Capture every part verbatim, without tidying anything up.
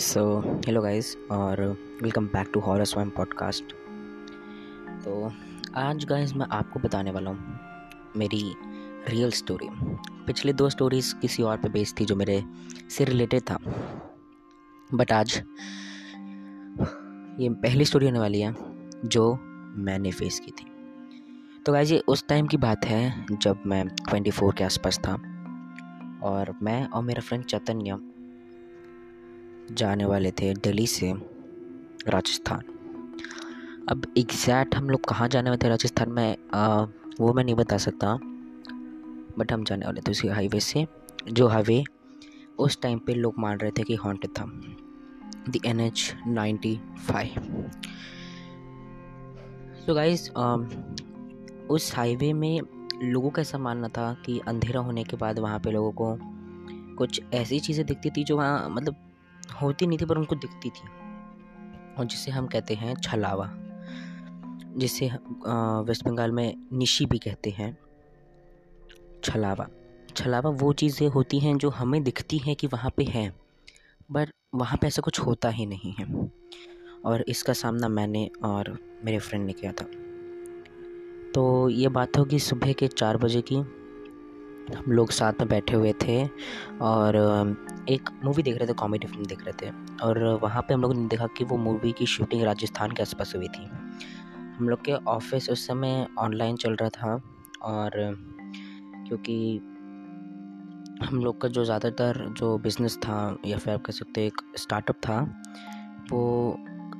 सो hello guys और welcome back to horror swamp podcast. तो आज गाइस मैं आपको बताने वाला हूँ मेरी रियल स्टोरी। पिछले दो स्टोरीज़ किसी और पे बेस्ड थी जो मेरे से रिलेटेड था, बट आज ये पहली स्टोरी होने वाली है जो मैंने फेस की थी। तो गाइस ये उस टाइम की बात है जब मैं चौबीस के आसपास था और मैं और मेरा फ्रेंड चैतन्य जाने वाले थे दिल्ली से राजस्थान। अब एग्जैक्ट हम लोग कहाँ जाने वाले थे राजस्थान में आ, वो मैं नहीं बता सकता, बट हम जाने वाले थे उसी हाईवे से जो हाईवे उस टाइम पे लोग मान रहे थे कि हॉन्टेड था, the N H ninety five. So guys उस हाईवे में लोगों का ऐसा मानना था कि अंधेरा होने के बाद वहाँ पे लोगों को कुछ ऐसी चीज़ें दिखती थी जो वहाँ मतलब होती नहीं थी पर उनको दिखती थी, और जिसे हम कहते हैं छलावा, जिसे वेस्ट बंगाल में निशी भी कहते हैं। छलावा छलावा वो चीज़ें होती हैं जो हमें दिखती हैं कि वहाँ पे हैं, पर वहाँ पे ऐसा कुछ होता ही नहीं है। और इसका सामना मैंने और मेरे फ्रेंड ने किया था। तो ये बात होगी सुबह के चार बजे की। हम लोग साथ में बैठे हुए थे और एक मूवी देख रहे थे, कॉमेडी फिल्म देख रहे थे, और वहाँ पे हम लोगों ने देखा कि वो मूवी की शूटिंग राजस्थान के आसपास हुई थी। हम लोग के ऑफिस उस समय ऑनलाइन चल रहा था, और क्योंकि हम लोग का जो ज़्यादातर जो बिज़नेस था या फिर आप कह सकते हो एक स्टार्टअप था, वो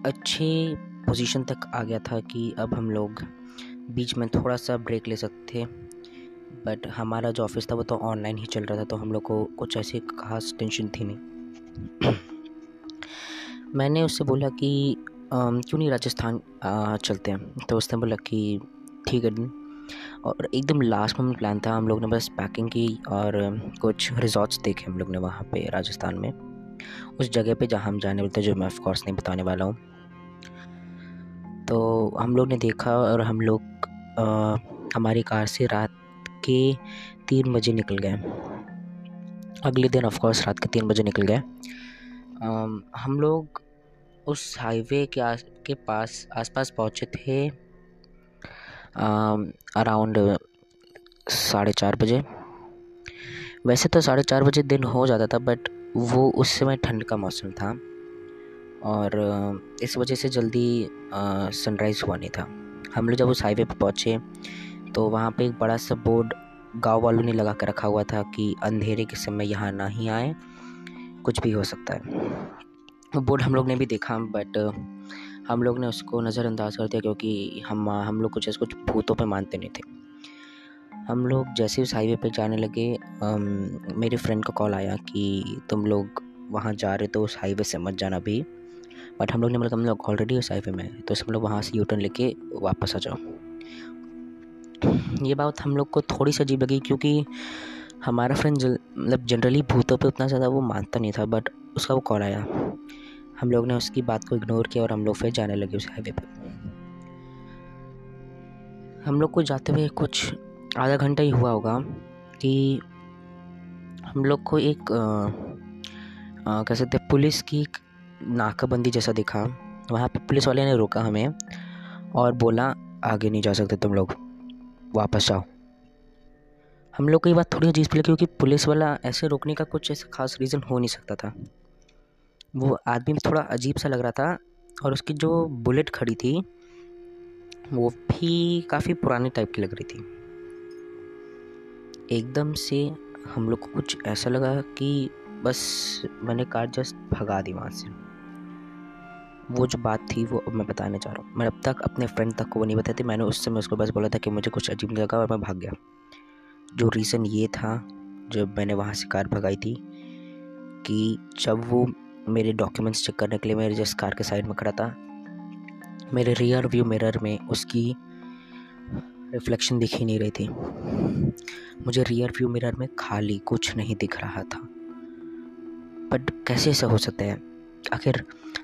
अच्छे पोजीशन तक आ गया था कि अब हम लोग बीच में थोड़ा सा ब्रेक ले सकते थे। बट हमारा जो ऑफिस था वो तो ऑनलाइन ही चल रहा था, तो हम लोग को कुछ ऐसी खास टेंशन थी नहीं। मैंने उससे बोला कि क्यों नहीं राजस्थान आ, चलते हैं। तो उसने बोला कि ठीक है। और एकदम लास्ट मोमेंट प्लान था, हम लोग ने बस पैकिंग की और कुछ रिजॉर्ट्स देखे हम लोग ने वहाँ पे राजस्थान में, उस जगह पे जहाँ हम जाने वाले थे, जो मैं ऑफकोर्स नहीं बताने वाला हूँ। तो हम लोग ने देखा और हम लोग आ, हमारी कार से रात के तीन बजे निकल गए। अगले दिन ऑफकोर्स रात के तीन बजे निकल गए। हम लोग उस हाईवे के आस के पास आसपास पहुँचे थे अराउंड साढ़े चार बजे। वैसे तो साढ़े चार बजे दिन हो जाता था, बट वो उस समय ठंड का मौसम था और इस वजह से जल्दी सनराइज़ हुआ नहीं था। हम लोग जब उस हाईवे पर पहुँचे तो वहाँ पे एक बड़ा सा बोर्ड गांव वालों ने लगा कर रखा हुआ था कि अंधेरे के समय यहाँ ना ही आए, कुछ भी हो सकता है। बोर्ड हम लोग ने भी देखा, बट हम लोग ने उसको नज़रअंदाज कर दिया क्योंकि हम हम लोग कुछ ऐसे कुछ भूतों पे मानते नहीं थे। हम लोग जैसे उस हाईवे पे जाने लगे, अम, मेरे फ्रेंड का कॉल आया कि तुम लोग वहाँ जा रहे तो उस हाईवे से मत जाना भी। बट हम लोग ने बोला हम लोग ऑलरेडी उस हाईवे में, तो हम लोग वहाँ से यू टर्न लेके वापस आ जाओ। ये बात हम लोग को थोड़ी सी अजीब लगी क्योंकि हमारा फ्रेंड मतलब जनरली भूतों पे उतना ज़्यादा वो मानता नहीं था, बट उसका वो कॉल आया। हम लोग ने उसकी बात को इग्नोर किया और हम लोग फिर जाने लगे उस हाईवे पे। हम लोग को जाते हुए कुछ आधा घंटा ही हुआ होगा कि हम लोग को एक आ, आ, कह सकते पुलिस की नाकाबंदी जैसा दिखा। वहाँ पे पुलिस वाले ने रोका हमें और बोला आगे नहीं जा सकते तुम लोग, वापस आओ। हम लोग को ये बात थोड़ी अजीब लगी क्योंकि पुलिस वाला ऐसे रोकने का कुछ ऐसा खास रीज़न हो नहीं सकता था। वो आदमी में थोड़ा अजीब सा लग रहा था और उसकी जो बुलेट खड़ी थी वो भी काफ़ी पुराने टाइप की लग रही थी। एकदम से हम लोग को कुछ ऐसा लगा कि बस मैंने कार जस्ट भगा दी वहाँ से। वो जो बात थी वो अब मैं बताने जा रहा हूँ। मैं अब तक अपने फ्रेंड तक को वो नहीं बताती। मैंने उस समय उसको बस बोला था कि मुझे कुछ अजीब लगा और मैं भाग गया। जो रीज़न ये था जब मैंने वहाँ से कार भगाई थी कि जब वो मेरे डॉक्यूमेंट्स चेक करने के लिए मेरे जिस कार के साइड में खड़ा था, मेरे रियर व्यू मिरर में उसकी रिफ्लेक्शन दिख ही नहीं रही थी। मुझे रियर व्यू मिरर में खाली कुछ नहीं दिख रहा था। बट कैसे ऐसा हो सकता है? आखिर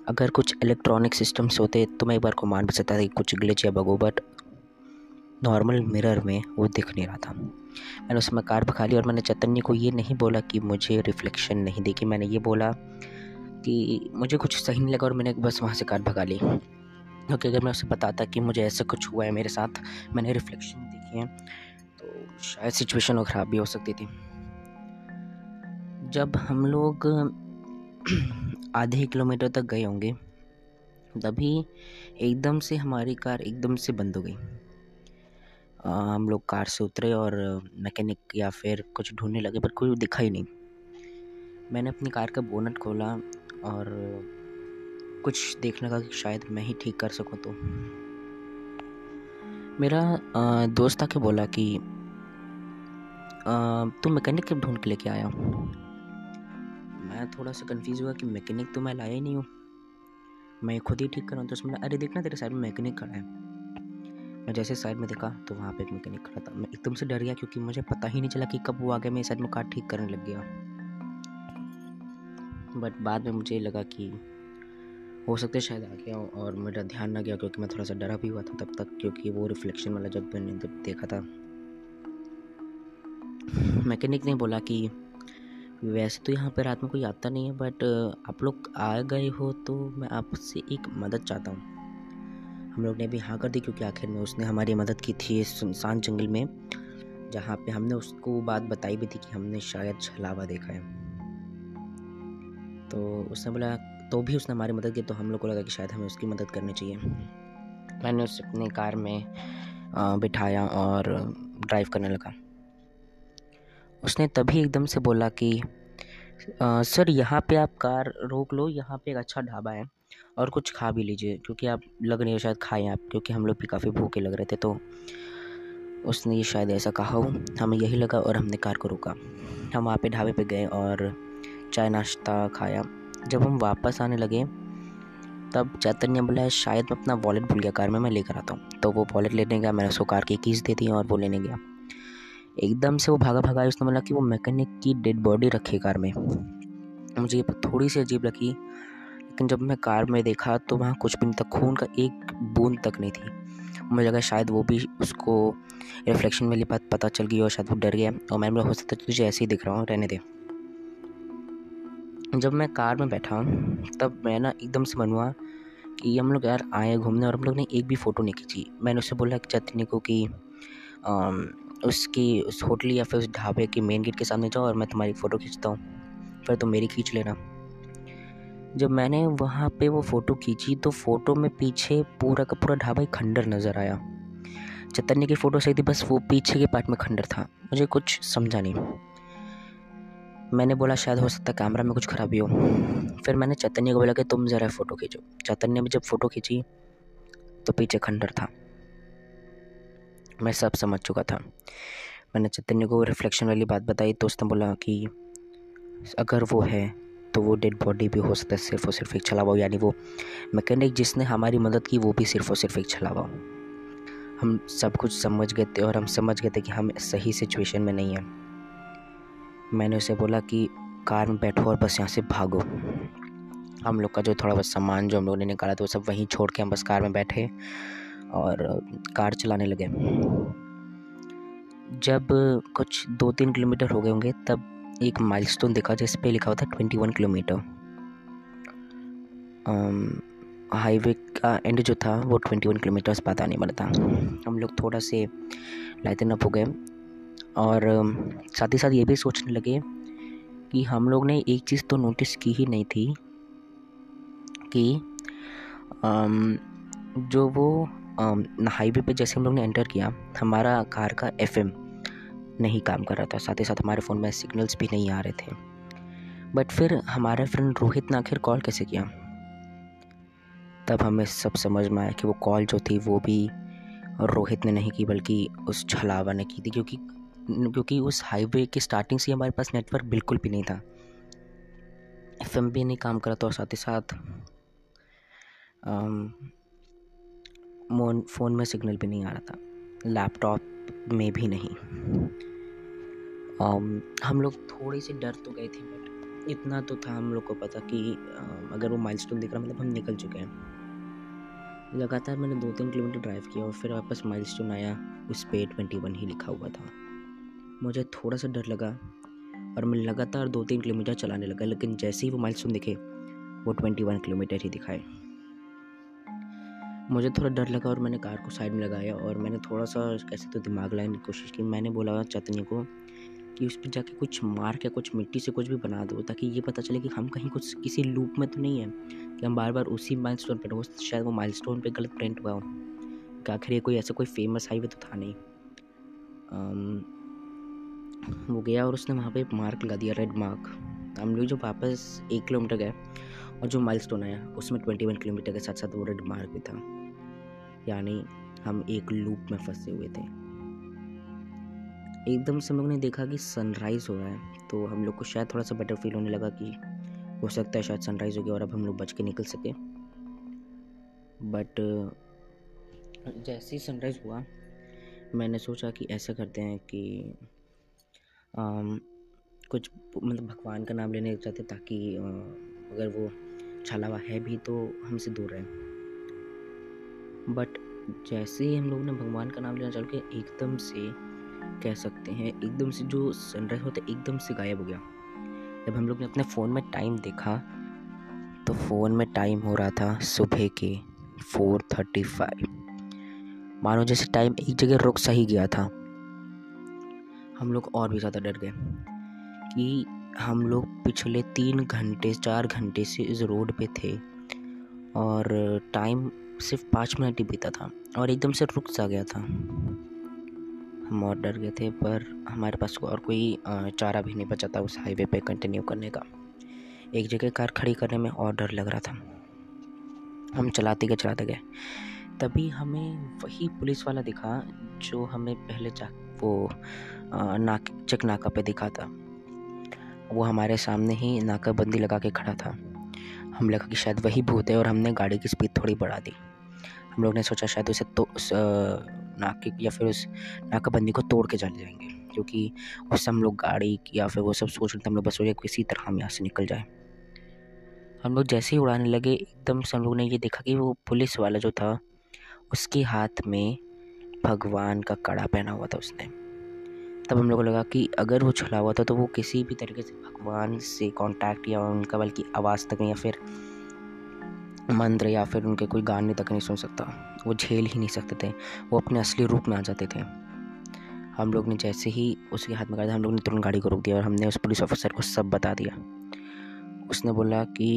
अगर कुछ इलेक्ट्रॉनिक सिस्टम्स होते तो मैं एक बार को मान भी सकता था कि कुछ ग्लिच या बग हो, बट नॉर्मल मिरर में वो दिख नहीं रहा था। मैंने उसमें कार भगा ली और मैंने चैतन्य को ये नहीं बोला कि मुझे रिफ्लेक्शन नहीं देखी। मैंने ये बोला कि मुझे कुछ सही नहीं लगा और मैंने बस वहाँ से कार भगा ली। क्योंकि अगर मैं उसे बताता कि मुझे ऐसा कुछ हुआ है मेरे साथ, मैंने रिफ्लेक्शन देखी है, तो शायद सिचुएशन और ख़राब भी हो सकती थी। जब हम लोग आधे किलोमीटर तक गए होंगे तभी एकदम से हमारी कार एकदम से बंद हो गई। आ, हम लोग कार से उतरे और मैकेनिक या फिर कुछ ढूंढने लगे, पर कोई दिखा ही नहीं। मैंने अपनी कार का बोनट खोला और कुछ देखने लगा कि शायद मैं ही ठीक कर सकूं। तो मेरा आ, दोस्त आके बोला कि तुम मैकेनिक कब ढूंढ के लेके आया हो? मैं थोड़ा सा कंफ्यूज हुआ कि मैकेनिक तो मैं लाया ही नहीं हूँ, मैं खुद ही ठीक कर रहा हूँ। तो उसमें अरे देखना तेरे साइड में मैकेनिक खड़ा है। मैं जैसे साइड में देखा तो वहाँ पे एक मैकेनिक खड़ा था। मैं एकदम से डर गया क्योंकि मुझे पता ही नहीं चला कि कब वो आ गया मेरे साइड में कार ठीक करने लग गया। बट बाद में मुझे लगा कि हो सकता है शायद आ गया और मेरा ध्यान ना गया, क्योंकि मैं थोड़ा सा डरा भी हुआ था तब तक, क्योंकि वो रिफ्लेक्शन वाला जब मैंने जब देखा था। मैकेनिक ने बोला कि वैसे तो यहाँ पर रात में कोई आता नहीं है, बट आप लोग आ गए हो तो मैं आपसे एक मदद चाहता हूँ। हम लोग ने भी हाँ कर दी, क्योंकि आखिर में उसने हमारी मदद की थी सुनसान जंगल में, जहाँ पे हमने उसको बात बताई भी थी कि हमने शायद छलावा देखा है। तो उसने बोला, तो भी उसने हमारी मदद की, तो हम लोग को लगा कि शायद हमें उसकी मदद करनी चाहिए। मैंने उसे अपनी कार में बिठाया और ड्राइव करने लगा। उसने तभी एकदम से बोला कि आ, सर यहाँ पे आप कार रोक लो, यहाँ पे एक अच्छा ढाबा है और कुछ खा भी लीजिए, क्योंकि आप लग नहीं शायद खाएं आप, क्योंकि हम लोग भी काफ़ी भूखे लग रहे थे। तो उसने ये शायद ऐसा कहा हो, हमें यही लगा और हमने कार को रोका। हम वहाँ पे ढाबे पे गए और चाय नाश्ता खाया। जब हम वापस आने लगे तब चैतन्य बोला, शायद मैं अपना वॉलेट भूल गया कार में, मैं लेकर आता हूँ। तो वो वॉलेट लेने गया, मैंने उसको कार की कीज़ दे दी और वो लेने गया। एकदम से वो भागा भागा। उसने बोला कि वो मैकेनिक की डेड बॉडी रखी कार में। मुझे ये थोड़ी सी अजीब लगी, लेकिन जब मैं कार में देखा तो वहाँ कुछ भी नहीं था, खून का एक बूंद तक नहीं थी। मुझे लगा शायद वो भी उसको रिफ्लेक्शन वाली बात पता चल गई और शायद वो डर गया। और मैंने बोला, हो सकता है तुझे ऐसे ही दिख रहा हूँ, रहने दे। जब मैं कार में बैठा तब मैं ना एकदम से मन हुआ कि हम लोग यार आए घूमने और हम लोग ने एक भी फ़ोटो नहीं खींची। मैंने उससे बोला चैतन्य को कि उसकी उस होटल या फिर उस ढाबे के मेन गेट के सामने जाओ और मैं तुम्हारी फ़ोटो खींचता हूँ, फिर तुम मेरी खींच लेना। जब मैंने वहाँ पे वो फ़ोटो खींची तो फ़ोटो में पीछे पूरा का पूरा ढाबा ही खंडर नज़र आया। चैतन्य की फ़ोटो सही थी, बस वो पीछे के पार्ट में खंडर था। मुझे कुछ समझा नहीं। मैंने बोला शायद हो सकता है कैमरा में कुछ खराबी हो। फिर मैंने चैतन्य को बोला कि तुम ज़रा फ़ोटो खींचो। चैतन्य ने जब फ़ोटो खींची तो पीछे खंडर था। मैं सब समझ चुका था। मैंने चैतन्य को रिफ्लेक्शन वाली बात बताई तो उसने बोला कि अगर वो है तो वो डेड बॉडी भी हो सकता है सिर्फ और सिर्फ एक छलावा, यानी वो मैकेनिक जिसने हमारी मदद की वो भी सिर्फ और सिर्फ एक छलावा। हम सब कुछ समझ गए थे और हम समझ गए थे कि हम सही सिचुएशन में नहीं हैं। मैंने उसे बोला कि कार में बैठो और बस यहाँ से भागो। हम लोग का जो थोड़ा बहुत सामान जो हम लोगों ने निकाला था वो सब वहीं छोड़ के हम बस कार में बैठे और कार चलाने लगे। जब कुछ दो तीन किलोमीटर हो गए होंगे तब एक माइलस्टोन दिखा जिस पे लिखा हुआ था इक्कीस किलोमीटर। हाईवे का एंड जो था वो इक्कीस किलोमीटर्स बाद आने वाला था। हम लोग थोड़ा से लाइटन अप हो गए और साथ ही साथ ये भी सोचने लगे कि हम लोग ने एक चीज़ तो नोटिस की ही नहीं थी कि आम, जो वो हाईवे पे जैसे हम लोग ने एंटर किया हमारा कार का एफएम नहीं काम कर रहा था, साथ ही साथ हमारे फ़ोन में सिग्नल्स भी नहीं आ रहे थे। बट फिर हमारा फ्रेंड रोहित ने आखिर कॉल कैसे किया? तब हमें सब समझ में आया कि वो कॉल जो थी वो भी रोहित ने नहीं की बल्कि उस छलावा ने की थी, क्योंकि क्योंकि उस हाईवे की स्टार्टिंग से हमारे पास नेटवर्क बिल्कुल भी नहीं था, एफएम भी नहीं काम कर रहा था और साथ ही साथ मोन फ़ोन में सिग्नल भी नहीं आ रहा था, लैपटॉप में भी नहीं। um, हम लोग थोड़े से डर तो गए थे, बट इतना तो था हम लोग को पता कि uh, अगर वो माइलस्टोन दिख रहा मतलब हम निकल चुके हैं। लगातार मैंने दो तीन किलोमीटर ड्राइव किया और फिर वापस माइलस्टोन आया, उस पे इक्कीस ही लिखा हुआ था। मुझे थोड़ा सा डर लगा और मैं लगातार दो तीन किलोमीटर चलाने लगा, लेकिन जैसे ही वो माइलस्टोन दिखे वो इक्कीस किलोमीटर ही दिखाए। मुझे थोड़ा डर लगा और मैंने कार को साइड में लगाया और मैंने थोड़ा सा कैसे तो दिमाग लगाने की कोशिश की। मैंने बोला चैतन्य को कि उस पर जाके कुछ मार के कुछ मिट्टी से कुछ भी बना दो, ताकि ये पता चले कि हम कहीं कुछ किसी लूप में तो नहीं है कि हम बार बार उसी माइलस्टोन पर, वो शायद वो माइलस्टोन पे गलत प्रिंट हुआ हो, कि आखिर ये कोई ऐसा कोई फेमस हाईवे तो था नहीं। आम, वो गया और उसने वहाँ पे एक मार्क लगा दिया, रेड मार्क। हम लोग जब वापस एक किलोमीटर गए और जो माइलस्टोन आया उसमें ट्वेंटी वन किलोमीटर के साथ साथ वो रेड मार्क भी था, यानी हम एक लूप में फंसे हुए थे। एकदम से हम लोग ने देखा कि सनराइज़ हो रहा है, तो हम लोग को शायद थोड़ा सा बेटर फील होने लगा कि हो सकता है शायद सनराइज़ हो गया और अब हम लोग बच के निकल सके। बट जैसे ही सनराइज़ हुआ मैंने सोचा कि ऐसा करते हैं कि आम, कुछ मतलब भगवान का नाम लेने चाहते, ताकि आ, अगर वो छलावा है भी तो हमसे दूर रहे। बट जैसे ही हम लोग ने भगवान का नाम लेना चालू किया, एकदम से कह सकते हैं एकदम से जो सनराइज़ होता है एकदम से गायब हो गया। जब हम लोग ने अपने फ़ोन में टाइम देखा तो फ़ोन में टाइम हो रहा था सुबह के फोर थर्टी फाइव, मानो जैसे टाइम एक जगह रुक सा ही गया था। हम लोग और भी ज़्यादा डर गए कि हम लोग पिछले तीन घंटे चार घंटे से इस रोड पे थे और टाइम सिर्फ पाँच मिनट ही बीता था और एकदम से रुक सा गया था। हम और डर गए थे, पर हमारे पास और कोई चारा भी नहीं बचा था उस हाईवे पे कंटिन्यू करने का। एक जगह कार खड़ी करने में और डर लग रहा था। हम चलाते गए चलाते गए तभी हमें वही पुलिस वाला दिखा जो हमें पहले चा वो नाक चेक नाका पे दिखा था। वो हमारे सामने ही नाकाबंदी लगा के खड़ा था। हम लगा कि शायद वही भूत है और हमने गाड़ी की स्पीड थोड़ी बढ़ा दी। हम लोग ने सोचा शायद उसे तो उस नाक या फिर उस नाकाबंदी को तोड़ के चले जाएंगे, क्योंकि उससे हम लोग गाड़ी या फिर वो सब सोच रहे थे। हम लोग बस सोचे किसी तरह हम यहाँ से निकल जाए। हम लोग जैसे ही उड़ाने लगे एकदम से हम लोग ने ये देखा कि वो पुलिस वाला जो था उसके हाथ में भगवान का कड़ा पहना हुआ था उसने। तब हम लोग को लगा कि अगर वो छला हुआ था तो वो किसी भी तरीके से भगवान से कॉन्टैक्ट या उनका बल्कि आवाज़ तक या फिर मंत्र या फिर उनके कोई गाने तक नहीं सुन सकता, वो झेल ही नहीं सकते थे, वो अपने असली रूप में आ जाते थे। हम लोग ने जैसे ही उसके हाथ में कर दिया, हम लोग ने तुरंत गाड़ी को रोक दिया और हमने उस पुलिस ऑफिसर को सब बता दिया। उसने बोला कि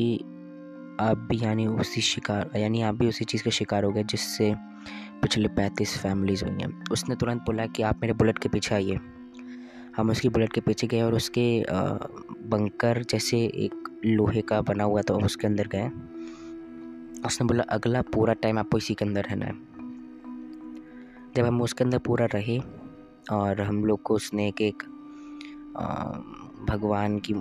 आप भी यानी उसी शिकार यानी आप भी उसी चीज़ का शिकार हो गए जिससे पिछले पैंतीस फैमिलीज हुई हैं। उसने तुरंत बोला कि आप मेरे बुलेट के पीछे आइए। हम उसकी बुलेट के पीछे गए और उसके बंकर जैसे एक लोहे का बना हुआ था उसके अंदर गए। उसने बोला अगला पूरा टाइम आपको इसी के अंदर रहना है। जब हम उसके अंदर पूरा रहे और हम लोग को उसने एक एक भगवान की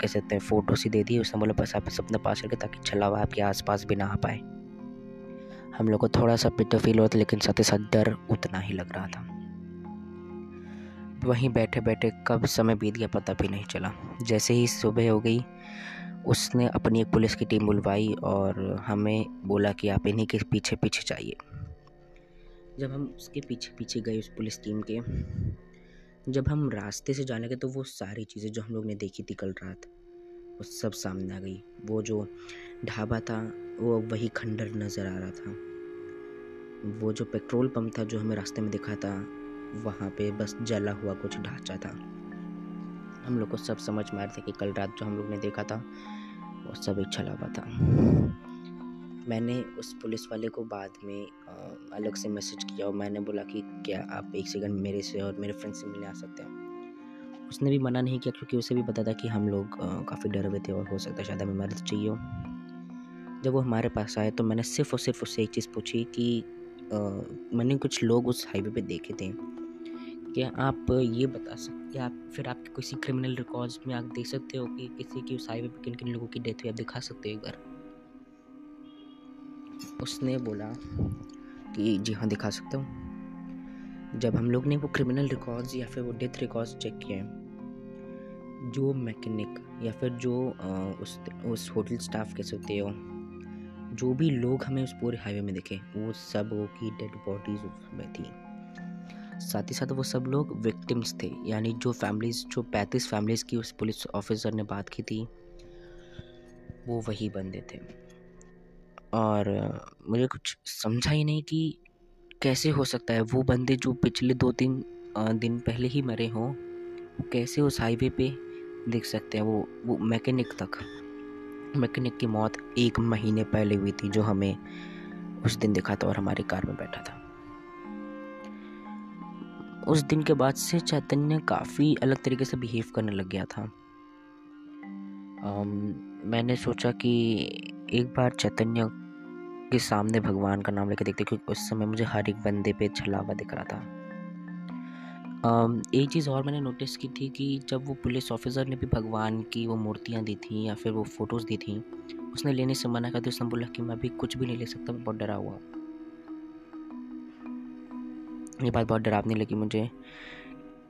कह सकते हैं फ़ोटो सी दे दी। उसने बोला बस आप सबने पास करके, ताकि छलावा आपके आसपास भी ना आ पाए। हम लोग को थोड़ा सा पिट फील हो रहा था, लेकिन साथ ही साथ डर उतना ही लग रहा था। वहीं बैठे बैठे कब समय बीत गया पता भी नहीं चला। जैसे ही सुबह हो गई उसने अपनी एक पुलिस की टीम बुलवाई और हमें बोला कि आप इन्हीं के पीछे पीछे चाहिए। जब हम उसके पीछे पीछे गए उस पुलिस टीम के, जब हम रास्ते से जाने लगे तो वो सारी चीज़ें जो हम लोग ने देखी थी कल रात वो सब सामने आ गई। वो जो ढाबा था वो वही खंडर नज़र आ रहा था। वो जो पेट्रोल पंप था जो हमें रास्ते में दिखा था वहाँ पे बस जला हुआ कुछ ढांचा था। हम लोग को सब समझ में आ रहा था कि कल रात जो हम लोग ने देखा था वो सब एक छलावा था। मैंने उस पुलिस वाले को बाद में आ, अलग से मैसेज किया और मैंने बोला कि क्या आप एक सेकंड मेरे से और मेरे फ्रेंड से मिलने आ सकते हैं। उसने भी मना नहीं किया, क्योंकि उसे भी पता था कि हम लोग काफ़ी डरे हुए थे और हो सकता है शायद हमें मदद चाहिए हो। जब वो हमारे पास आए तो मैंने सिर्फ और सिर्फ उससे एक चीज़ पूछी कि आ, मैंने कुछ लोग उस हाईवे पर देखे थे, क्या आप ये बता सकते हैं, आप फिर आपके किसी क्रिमिनल रिकॉर्ड्स में आप देख सकते हो कि किसी की उस हाईवे पर किन किन लोगों की डेथ हुई, आप दिखा सकते हो अगर। उसने बोला कि जी हाँ दिखा सकता हूँ। जब हम लोग ने वो क्रिमिनल रिकॉर्ड्स या फिर वो डेथ रिकॉर्ड्स चेक किए हैं, जो मैकेनिक या फिर जो उस उस होटल स्टाफ कह सकते हो, जो भी लोग हमें उस पूरे हाईवे में दिखे वो सब वो की डेड बॉडीज उसमें थी। साथ ही साथ वो सब लोग विक्टिम्स थे, यानी जो फैमिलीज़ जो पैंतीस फैमिलीज़ की उस पुलिस ऑफिसर ने बात की थी वो वही बंदे थे। और मुझे कुछ समझा ही नहीं कि कैसे हो सकता है वो बंदे जो पिछले दो तीन दिन पहले ही मरे हों कैसे उस हाईवे पे देख सकते हैं। वो वो मैकेनिक तक मैकेनिक की मौत एक महीने पहले हुई थी जो हमें उस दिन दिखा था और हमारी कार में बैठा था। उस दिन के बाद से चैतन्य काफ़ी अलग तरीके से बिहेव करने लग गया था। आम, मैंने सोचा कि एक बार चैतन्य के सामने भगवान का नाम लेकर देखते, क्योंकि उस समय मुझे हर एक बंदे पे छलावा दिख रहा था। Um, एक चीज़ और मैंने नोटिस की थी कि जब वो पुलिस ऑफिसर ने भी भगवान की वो मूर्तियां दी थी या फिर वो फ़ोटोज़ दी थी, उसने लेने से मना कर दिया। उसने बोला कि मैं अभी कुछ भी नहीं ले सकता, बहुत डरा हुआ। ये बात बहुत डरावनी लगी मुझे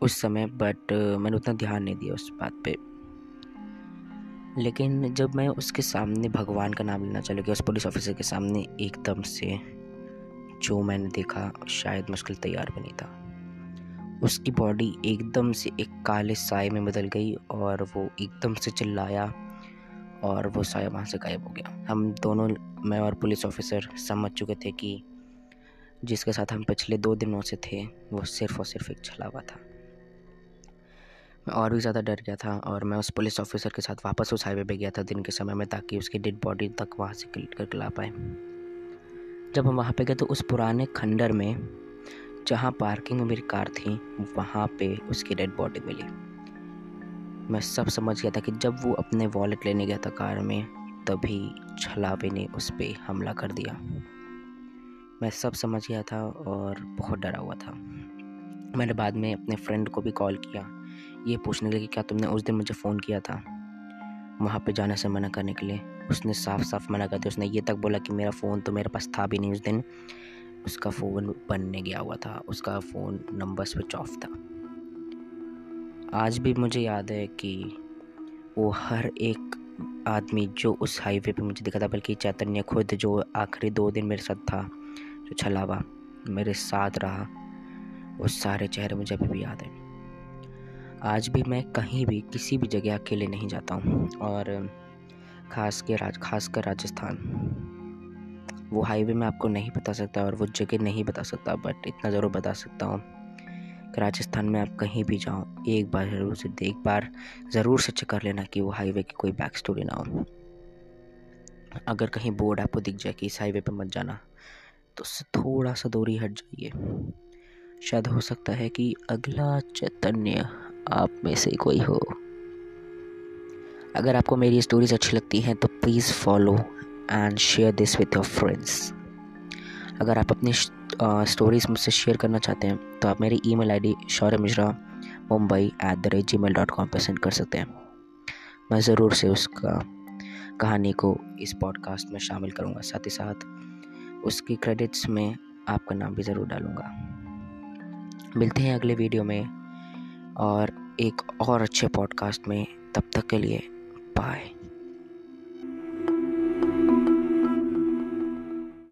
उस समय, बट uh, मैंने उतना ध्यान नहीं दिया उस बात पे। लेकिन जब मैं उसके सामने भगवान का नाम लेना चला गया, उस पुलिस ऑफिसर के सामने, एकदम से जो मैंने देखा शायद मुश्किल तैयार भी नहीं था। उसकी बॉडी एकदम से एक काले साए में बदल गई और वो एकदम से चिल्लाया और वो साया वहाँ से गायब हो गया। हम दोनों, मैं और पुलिस ऑफिसर, समझ चुके थे कि जिसके साथ हम पिछले दो दिनों से थे वो सिर्फ़ और सिर्फ एक छलावा था। मैं और भी ज़्यादा डर गया था और मैं उस पुलिस ऑफिसर के साथ वापस उस हाईवे पर गया था दिन के समय में, ताकि उसकी डेड बॉडी तक वहाँ से कलेक्ट करके ला पाए। जब हम वहाँ पर गए तो उस पुराने खंडर में जहाँ पार्किंग में मेरी कार थी वहाँ पे उसकी डेड बॉडी मिली। मैं सब समझ गया था कि जब वो अपने वॉलेट लेने गया था कार में तभी छलावे ने उस पर हमला कर दिया। मैं सब समझ गया था और बहुत डरा हुआ था। मैंने बाद में अपने फ्रेंड को भी कॉल किया ये पूछने के लिए कि क्या तुमने उस दिन मुझे फ़ोन किया था वहाँ पे जाने से मना करने के लिए। उसने साफ साफ मना कर दिया। उसने ये तक बोला कि मेरा फ़ोन तो मेरे पास था भी नहीं उस दिन, उसका फ़ोन बनने गया हुआ था, उसका फ़ोन नंबर स्विच ऑफ था। आज भी मुझे याद है कि वो हर एक आदमी जो उस हाईवे पे मुझे दिखा था, बल्कि चैतन्य खुद जो आखिरी दो दिन मेरे साथ था, जो छलावा मेरे साथ रहा, वो सारे चेहरे मुझे अभी भी याद हैं। आज भी मैं कहीं भी किसी भी जगह अकेले नहीं जाता हूँ, और ख़ास के राज खास कर राजस्थान। वो हाईवे मैं आपको नहीं बता सकता और वो जगह नहीं बता सकता, बट इतना ज़रूर बता सकता हूँ कि राजस्थान में आप कहीं भी जाओ एक बार ज़रूर से एक बार ज़रूर से चेक कर लेना कि वो हाईवे की कोई बैक स्टोरी ना हो। अगर कहीं बोर्ड आपको दिख जाए कि इस हाईवे पे मत जाना तो उससे थोड़ा सा दूरी हट जाइए। शायद हो सकता है कि अगला चैतन्य आप में से कोई हो। अगर आपको मेरी स्टोरीज़ अच्छी लगती हैं तो please follow and share this with your friends. अगर आप अपनी स्टोरीज़ मुझसे शेयर करना चाहते हैं तो आप मेरी email ID Saurabh Mishra Mumbai at the rate ji mail dot com पर सेंड कर सकते हैं। मैं ज़रूर से उसका कहानी को इस पॉडकास्ट में शामिल करूँगा, साथ ही साथ उसकी क्रेडिट्स में आपका नाम भी ज़रूर डालूँगा। मिलते हैं अगले वीडियो में और एक और अच्छे पॉडकास्ट में। तब तक के लिए बाय।